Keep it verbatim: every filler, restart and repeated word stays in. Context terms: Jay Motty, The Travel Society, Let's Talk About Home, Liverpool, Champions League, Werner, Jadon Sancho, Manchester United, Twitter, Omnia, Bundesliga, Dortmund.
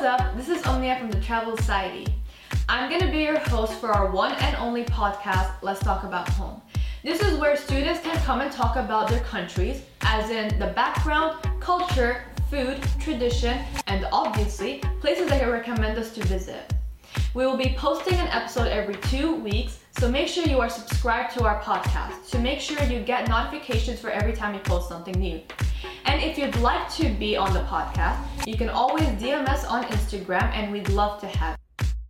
What's up? This is Omnia from The Travel Society. I'm going to be your host for our one and only podcast, Let's Talk About Home. This is where students can come and talk about their countries, as in the background, culture, food, tradition, and obviously, places that you recommend us to visit. We will be posting an episode every two weeks, so make sure you are subscribed to our podcast to make sure you get notifications for every time we post something new. And if you'd like to be on the podcast, you can always D M us on Instagram and we'd love to have